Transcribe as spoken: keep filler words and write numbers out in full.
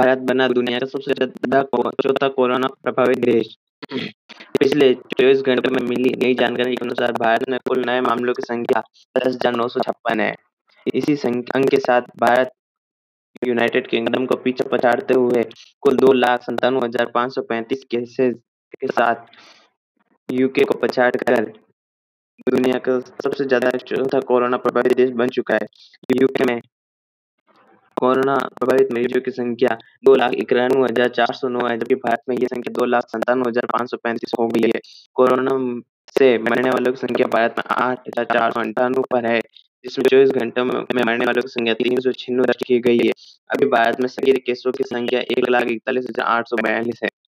भारत बना दुनिया का सबसे ज्यादा चौथा कोरोना प्रभावित देश। पिछले चौबीस घंटों में मिली नई जानकारी के अनुसार भारत में कुल नए मामलों की संख्या दस हजार नौ सौ छप्पन है। इसी अंक के साथ भारत यूनाइटेड किंगडम को पीछे पछाड़ते हुए कुल दो लाख संतानवे हजार पाँच सौ पैंतीस केसेस के साथ यूके को पछाड़कर दुनिया का सबसे ज्यादा चौथा कोरोना प्रभावित देश बन चुका है। यूके में कोरोना प्रभावित मरीजों की संख्या दो लाख इक्यानवे हजार चार सौ नौ है, जबकि भारत में यह संख्या दो लाख संतानवे हजार पाँच सौ पैंतीस हो गई है। कोरोना से मरने वालों की संख्या भारत में आठ हजार चार सौ अंठानवे पर है, जिसमें चौबीस घंटों में मरने वालों की संख्या तीन सौ छियानवे दर्ज की गई है। अभी भारत में सक्रिय केसों की संख्या एक लाख इकतालीस हजार आठ सौ बयालीस है।